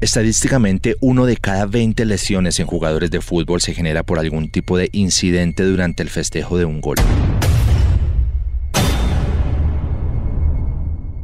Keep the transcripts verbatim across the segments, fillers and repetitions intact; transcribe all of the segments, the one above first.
Estadísticamente, uno de cada veinte lesiones en jugadores de fútbol se genera por algún tipo de incidente durante el festejo de un gol.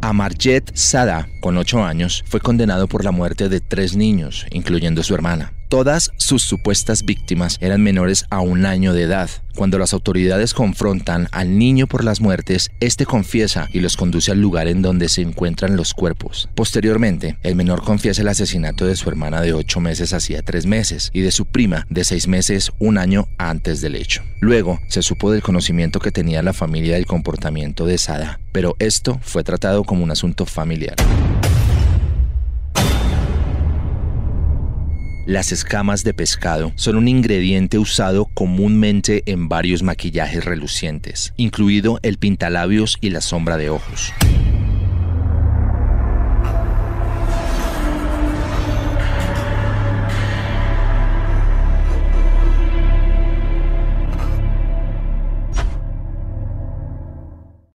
Amardeep Sada, con ocho años, fue condenado por la muerte de tres niños, incluyendo su hermana. Todas sus supuestas víctimas eran menores a un año de edad. Cuando las autoridades confrontan al niño por las muertes, este confiesa y los conduce al lugar en donde se encuentran los cuerpos. Posteriormente, el menor confiesa el asesinato de su hermana de ocho meses hacía tres meses y de su prima de seis meses un año antes del hecho. Luego, se supo del conocimiento que tenía la familia del comportamiento de Sada, pero esto fue tratado como un asunto familiar. Las escamas de pescado son un ingrediente usado comúnmente en varios maquillajes relucientes, incluido el pintalabios y la sombra de ojos.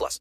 plus.